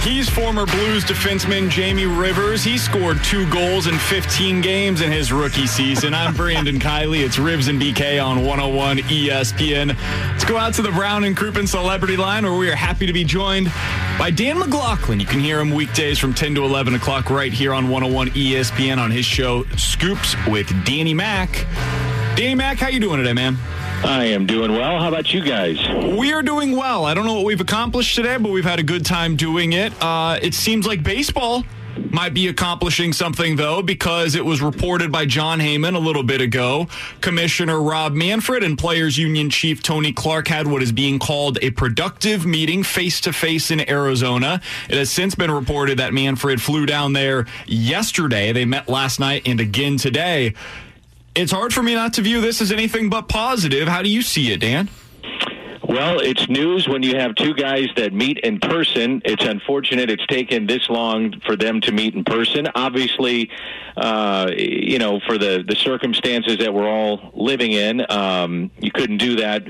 He's former Blues defenseman Jamie Rivers. He scored 2 goals in 15 games in his rookie season. I'm Brandon Kiley. It's Ribs and BK on 101 ESPN. Let's go out to the Brown and Crouppen Celebrity Line, where we are happy to be joined by Dan McLaughlin. You can hear him weekdays from 10 to 11 o'clock right here on 101 ESPN on his show Scoops with Danny Mac. Danny Mac, how you doing today, man? I am doing well. How about you guys? We are doing well. I don't know what we've accomplished today, but we've had a good time doing it. It seems like baseball might be accomplishing something, though, because it was reported by John Heyman a little bit ago. Commissioner Rob Manfred and Players Union Chief Tony Clark had what is being called a productive meeting face-to-face in Arizona. It has since been reported that Manfred flew down there yesterday. They met last night and again today. It's hard for me not to view this as anything but positive. How do you see it, Dan? Well, it's news when you have two guys that meet in person. It's unfortunate it's taken this long for them to meet in person. Obviously, for the circumstances that we're all living in, you couldn't do that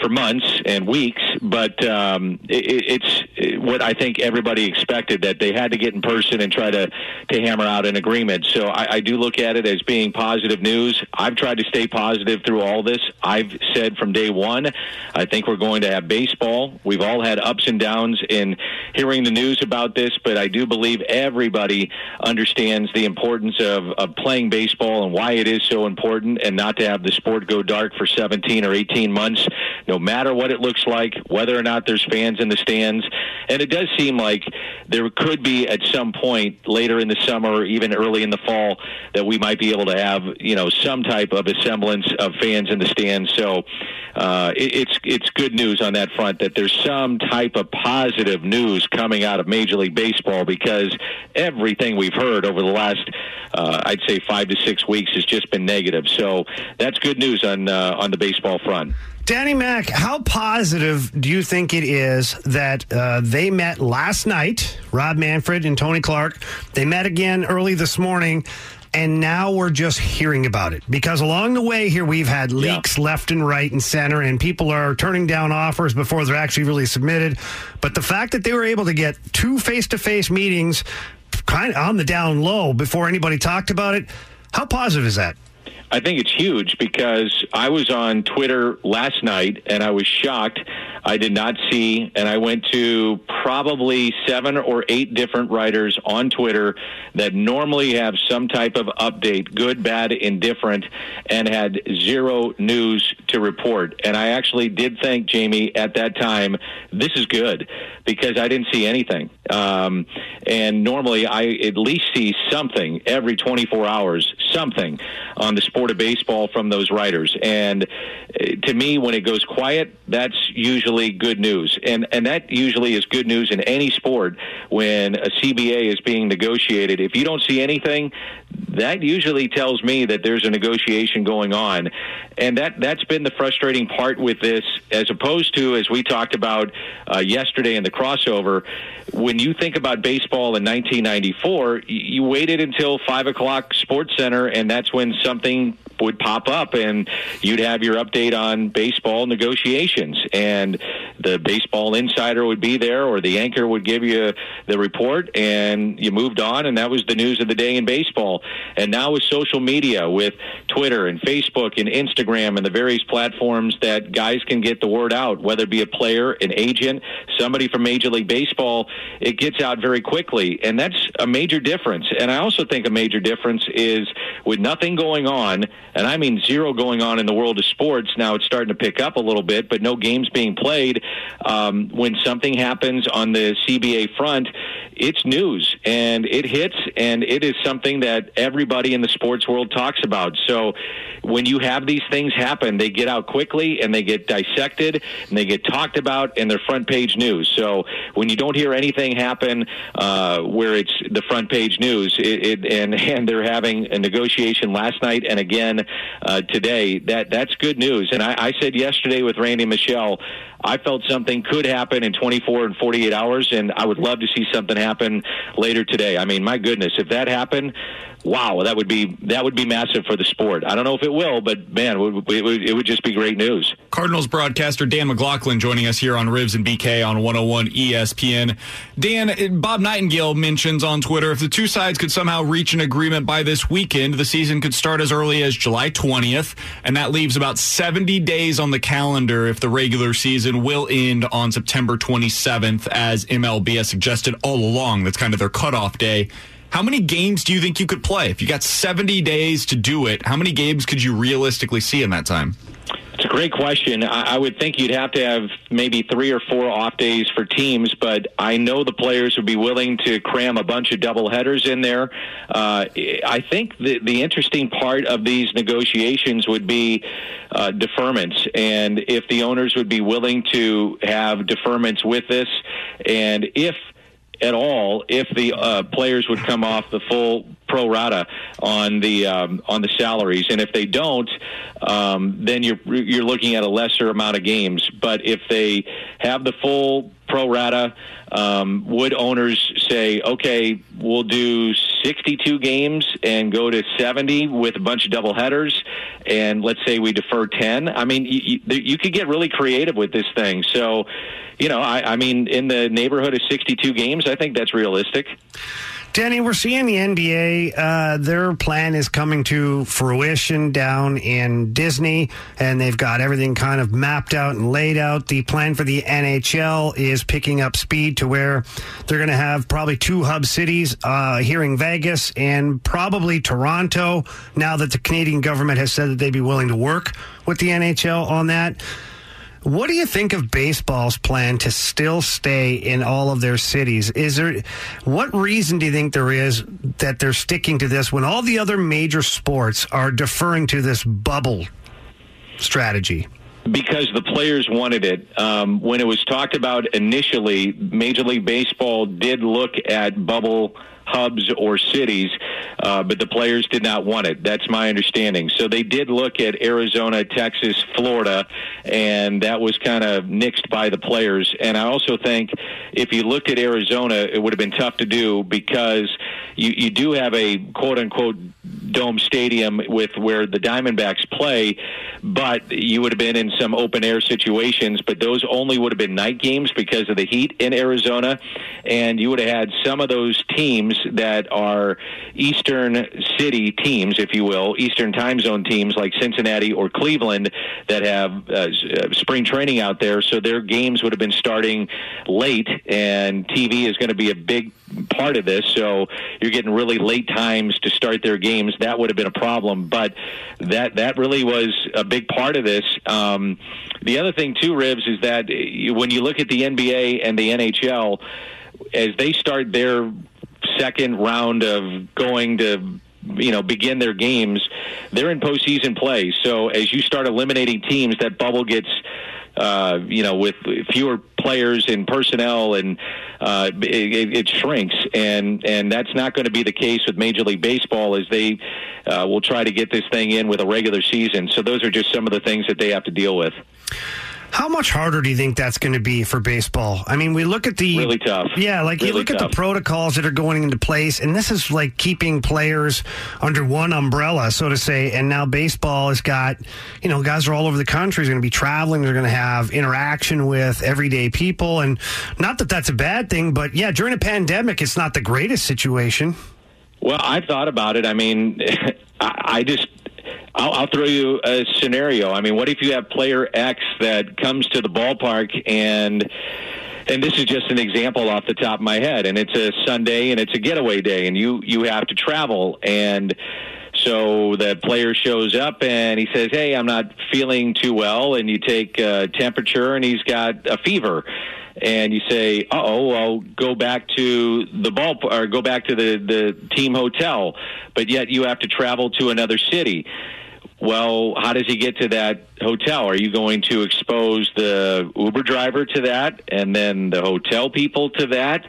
for months and weeks. But it's what I think everybody expected, that they had to get in person and try to hammer out an agreement. So I do look at it as being positive news. I've tried to stay positive through all this. I've said from day one, I think we're going to have baseball. We've all had ups and downs in hearing the news about this, but I do believe everybody understands the importance of playing baseball and why it is so important, and not to have the sport go dark for 17 or 18 months, no matter what it looks like, whether or not there's fans in the stands. And it does seem like there could be at some point later in the summer or even early in the fall that we might be able to have, some type of a semblance of fans in the stands. So it's good news on that front, that there's some type of positive news coming out of Major League Baseball, because everything we've heard over the last, I'd say 5 to 6 weeks has just been negative. So that's good news on the baseball front. Danny Mac, how positive do you think it is that they met last night, Rob Manfred and Tony Clark? They met again early this morning. And now we're just hearing about it, because along the way here, we've had leaks left and right and center, and people are turning down offers before they're actually really submitted. But the fact that they were able to get 2 face-to-face meetings kind of on the down low before anybody talked about it, how positive is that? I think it's huge, because I was on Twitter last night and I was shocked. I did not see, and I went to probably 7 or 8 different writers on Twitter that normally have some type of update, good, bad, indifferent, and had zero news to report. And I actually did think, Jamie, at that time, this is good, because I didn't see anything. And normally I at least see something every 24 hours, something on the sport of baseball from those writers. And to me, when it goes quiet, that's usually good news. And that usually is good news in any sport. When a CBA is being negotiated, if you don't see anything, that usually tells me that there's a negotiation going on. And that's been the frustrating part with this, as opposed to, as we talked about yesterday in the crossover, when you think about baseball in 1994, you waited until 5 o'clock Sports Center, and that's when something would pop up and you'd have your update on baseball negotiations. And the baseball insider would be there, or the anchor would give you the report, and you moved on, and that was the news of the day in baseball. And now with social media, with Twitter and Facebook and Instagram and the various platforms that guys can get the word out, whether it be a player, an agent, somebody from Major League Baseball, it gets out very quickly, and that's a major difference. And I also think a major difference is with nothing going on, and I mean zero going on in the world of sports. Now it's starting to pick up a little bit, but no games being played. When something happens on the CBA front, it's news, and it hits, and it is something that everybody in the sports world talks about. So when you have these things happen, they get out quickly, and they get dissected, and they get talked about, and they're front-page news. So when you don't hear anything happen where it's the front-page news, and they're having a negotiation last night and again today, that's good news. And I said yesterday with Randy Michelle, I felt something could happen in 24 and 48 hours, and I would love to see something happen later today. I mean, my goodness, if that happened, wow, that would be massive for the sport. I don't know if it will, but, man, it would just be great news. Cardinals broadcaster Dan McLaughlin joining us here on Rivs and BK on 101 ESPN. Dan, Bob Nightingale mentions on Twitter, if the two sides could somehow reach an agreement by this weekend, the season could start as early as July 20th, and that leaves about 70 days on the calendar if the regular season will end on September 27th, as MLB has suggested all along. That's kind of their cutoff day. How many games do you think you could play? If you got 70 days to do it, how many games could you realistically see in that time? It's a great question. I would think you'd have to have maybe 3 or 4 off days for teams, but I know the players would be willing to cram a bunch of doubleheaders in there. I think the interesting part of these negotiations would be deferments, and if the owners would be willing to have deferments with this, and if at all, if the players would come off the full pro rata on the salaries, and if they don't, then you're looking at a lesser amount of games. But if they have the full pro rata, would owners say, okay, we'll do 62 games and go to 70 with a bunch of doubleheaders, and let's say we defer 10? I mean, you could get really creative with this thing. So, you know, I mean, in the neighborhood of 62 games, I think that's realistic. Danny, we're seeing the NBA. Their plan is coming to fruition down in Disney, and they've got everything kind of mapped out and laid out. The plan for the NHL is picking up speed to where they're going to have probably 2 hub cities here in Vegas and probably Toronto, now that the Canadian government has said that they'd be willing to work with the NHL on that. What do you think of baseball's plan to still stay in all of their cities? What reason do you think there is that they're sticking to this when all the other major sports are deferring to this bubble strategy? Because the players wanted it. When it was talked about initially, Major League Baseball did look at bubble hubs or cities, but the players did not want it. That's my understanding. So they did look at Arizona, Texas, Florida, and that was kind of nixed by the players. And I also think if you looked at Arizona, it would have been tough to do because you do have a quote-unquote dome stadium with where the Diamondbacks play, but you would have been in some open-air situations, but those only would have been night games because of the heat in Arizona, and you would have had some of those teams that are Eastern city teams, if you will, Eastern time zone teams like Cincinnati or Cleveland that have spring training out there. So their games would have been starting late, and TV is going to be a big part of this. So you're getting really late times to start their games. That would have been a problem, but that really was a big part of this. The other thing too, Rivs, is that when you look at the NBA and the NHL, as they start their second round of going to, you know, begin their games, they're in postseason play. So as you start eliminating teams, that bubble gets, with fewer players and personnel, and it shrinks. And that's not going to be the case with Major League Baseball, as they will try to get this thing in with a regular season. So those are just some of the things that they have to deal with. How much harder do you think that's going to be for baseball? I mean, we look at the... Really tough. Yeah, like really you look tough. At the protocols that are going into place, and this is like keeping players under one umbrella, so to say, and now baseball has got, you know, guys are all over the country, are going to be traveling, they're going to have interaction with everyday people, and not that that's a bad thing, but yeah, during a pandemic, it's not the greatest situation. Well, I thought about it. I mean, I'll throw you a scenario. I mean, what if you have player X that comes to the ballpark and this is just an example off the top of my head, and it's a Sunday and it's a getaway day and you have to travel, and so the player shows up and he says, hey, I'm not feeling too well, and you take a temperature and he's got a fever. And you say, I'll go back to the ballpark or go back to the team hotel, but yet you have to travel to another city. Well, how does he get to that hotel? Are you going to expose the Uber driver to that and then the hotel people to that?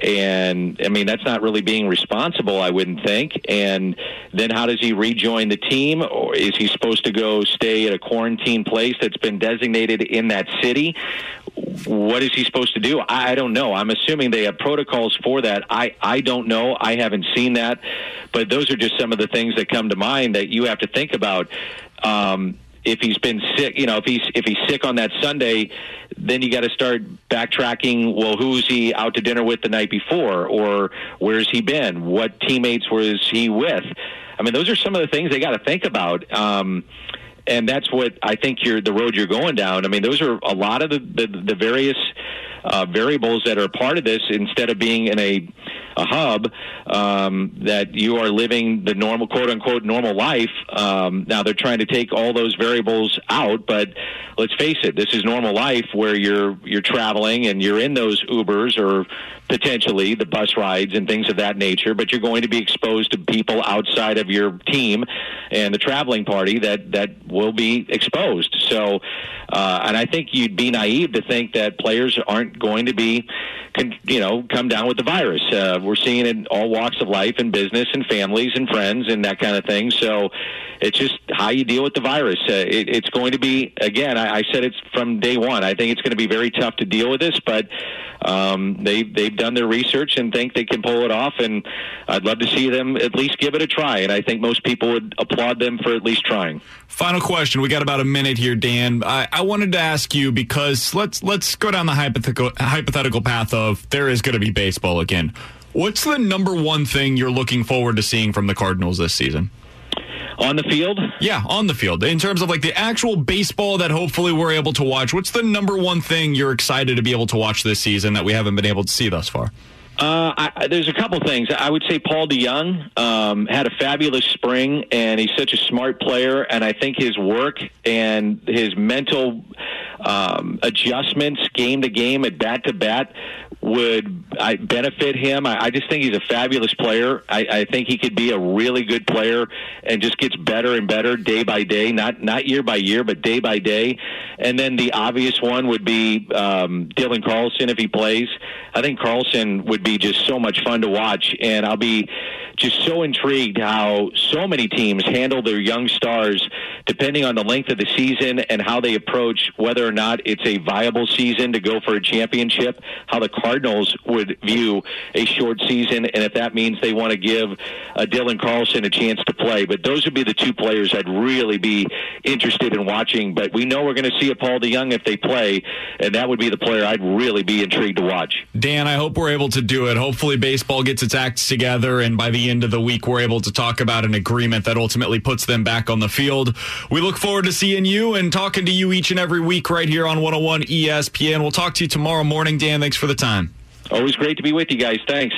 And, I mean, that's not really being responsible, I wouldn't think. And then how does he rejoin the team? Or is he supposed to go stay at a quarantine place that's been designated in that city? What is he supposed to do? I don't know. I'm assuming they have protocols for that. I don't know. I haven't seen that. But those are just some of the things that come to mind that you have to think about. If he's been sick, you know, if he's sick on that Sunday, then you got to start backtracking. Well, who's he out to dinner with the night before, or where's he been? What teammates was he with? I mean, those are some of the things they got to think about. And that's what I think the road you're going down. I mean, those are a lot of the various variables that are part of this. Instead of being in a hub, that you are living the normal, quote unquote, normal life. Now they're trying to take all those variables out, but let's face it, this is normal life where you're traveling and you're in those Ubers or potentially the bus rides and things of that nature, but you're going to be exposed to people outside of your team and the traveling party that will be exposed. So, and I think you'd be naive to think that players aren't going to be, come down with the virus. We're seeing it in all walks of life and business and families and friends and that kind of thing. So it's just how you deal with the virus. It's going to be, again, I said it's from day one. I think it's going to be very tough to deal with this, but they've done their research and think they can pull it off, and I'd love to see them at least give it a try, and I think most people would applaud them for at least trying. Final question. We got about a minute here, Dan. I wanted to ask you, because let's go down the hypothetical path of there is going to be baseball again. What's the number one thing you're looking forward to seeing from the Cardinals this season? On the field? Yeah, on the field. In terms of like the actual baseball that hopefully we're able to watch, what's the number one thing you're excited to be able to watch this season that we haven't been able to see thus far? There's a couple things. I would say Paul DeYoung had a fabulous spring, and he's such a smart player, and I think his work and his mental adjustments game to game, at bat to bat, would benefit him. I just think he's a fabulous player. I think he could be a really good player and just gets better and better day by day, not year by year, but day by day. And then the obvious one would be Dylan Carlson if he plays. I think Carlson would be just so much fun to watch, and I'll be just so intrigued how so many teams handle their young stars depending on the length of the season and how they approach whether or not it's a viable season to go for a championship, how the Cardinals would view a short season, and if that means they want to give Dylan Carlson a chance to play. But those would be the two players I'd really be interested in watching. But we know we're going to see a Paul DeYoung if they play, and that would be the player I'd really be intrigued to watch. Dan, I hope we're able to do it. Hopefully baseball gets its acts together, and by the end of the week we're able to talk about an agreement that ultimately puts them back on the field. We look forward to seeing you and talking to you each and every week right here on 101 ESPN. We'll talk to you tomorrow morning. Dan, thanks for the time. Always great to be with you guys. Thanks.